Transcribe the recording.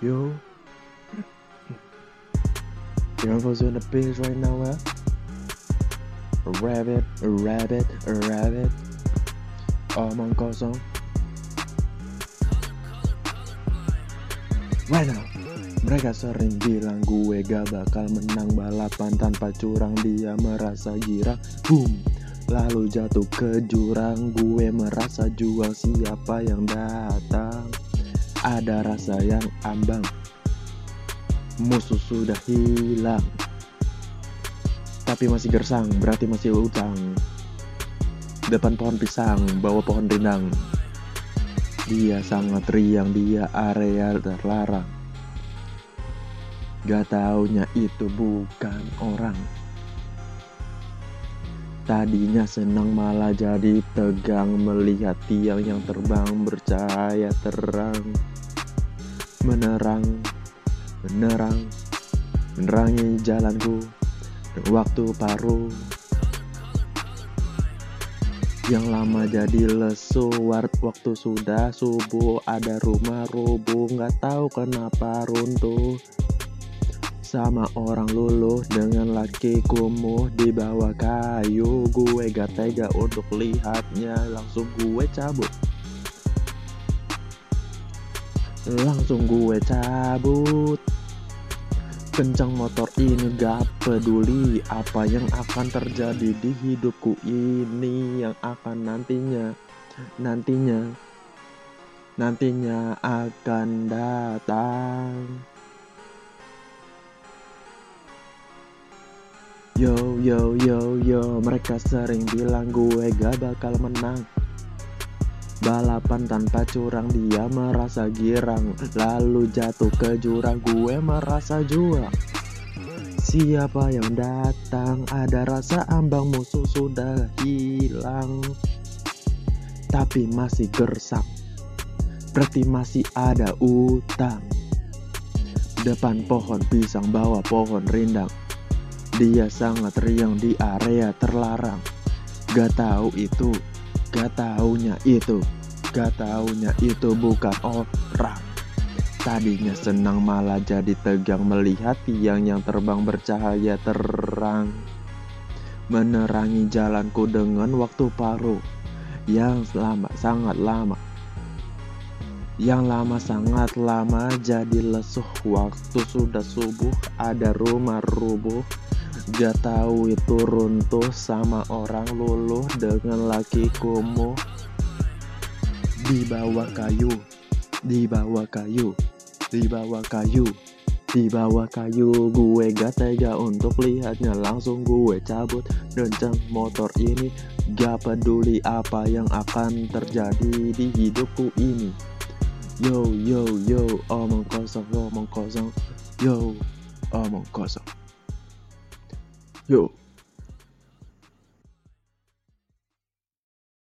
Yo, your info's in the biz right now, huh? A rabbit, a rabbit, a rabbit. Omong Kosong. Right now. Mereka sering bilang gue gak bakal menang balapan tanpa curang. Dia merasa girang, boom, lalu jatuh ke jurang. Gue merasa jual siapa yang datang. Ada rasa yang ambang, musuh sudah hilang, tapi masih gersang, berarti masih utang. Depan pohon pisang, bawah pohon rindang. Dia sangat riang, dia area terlarang. Gak taunya itu bukan orang. Tadinya senang malah jadi tegang. Melihat tiang yang terbang bercahaya terang. Menerang, menerang, menerangi jalanku dan waktu paruh. Yang lama jadi lesu, waktu sudah subuh. Ada rumah rubuh, gak tahu kenapa runtuh. Sama orang luluh dengan laki kumuh di bawah kayu. Gue gak tega untuk lihatnya, langsung gue cabut. Langsung gue cabut. Kencang motor ini gak peduli apa yang akan terjadi di hidupku ini. Yang akan nantinya akan datang. Yo, yo, yo, yo, mereka sering bilang gue gak bakal menang balapan tanpa curang. Dia merasa girang, lalu jatuh ke jurang. Gue merasa juang, siapa yang datang. Ada rasa ambang, musuh sudah hilang, tapi masih gersak, berarti masih ada utang. Depan pohon pisang, bawah pohon rindang. Dia sangat riang di area terlarang. Gak tahu itu, gak taunya itu, gak taunya itu bukan orang. Tadinya senang malah jadi tegang. Melihat tiang yang terbang bercahaya terang. Menerangi jalanku dengan waktu paruh. Yang lama sangat lama, yang lama sangat lama jadi lesuh. Waktu sudah subuh, ada rumah rubuh. Gak tahu itu runtuh. Sama orang luluh dengan laki kumuh di bawah kayu, di bawah kayu, di bawah kayu, di bawah kayu. Gue gak tega untuk lihatnya, langsung gue cabut. Denceng motor ini gak peduli apa yang akan terjadi di hidupku ini. Yo, yo, yo, omong kosong, omong kosong. Yo, omong kosong. Yo.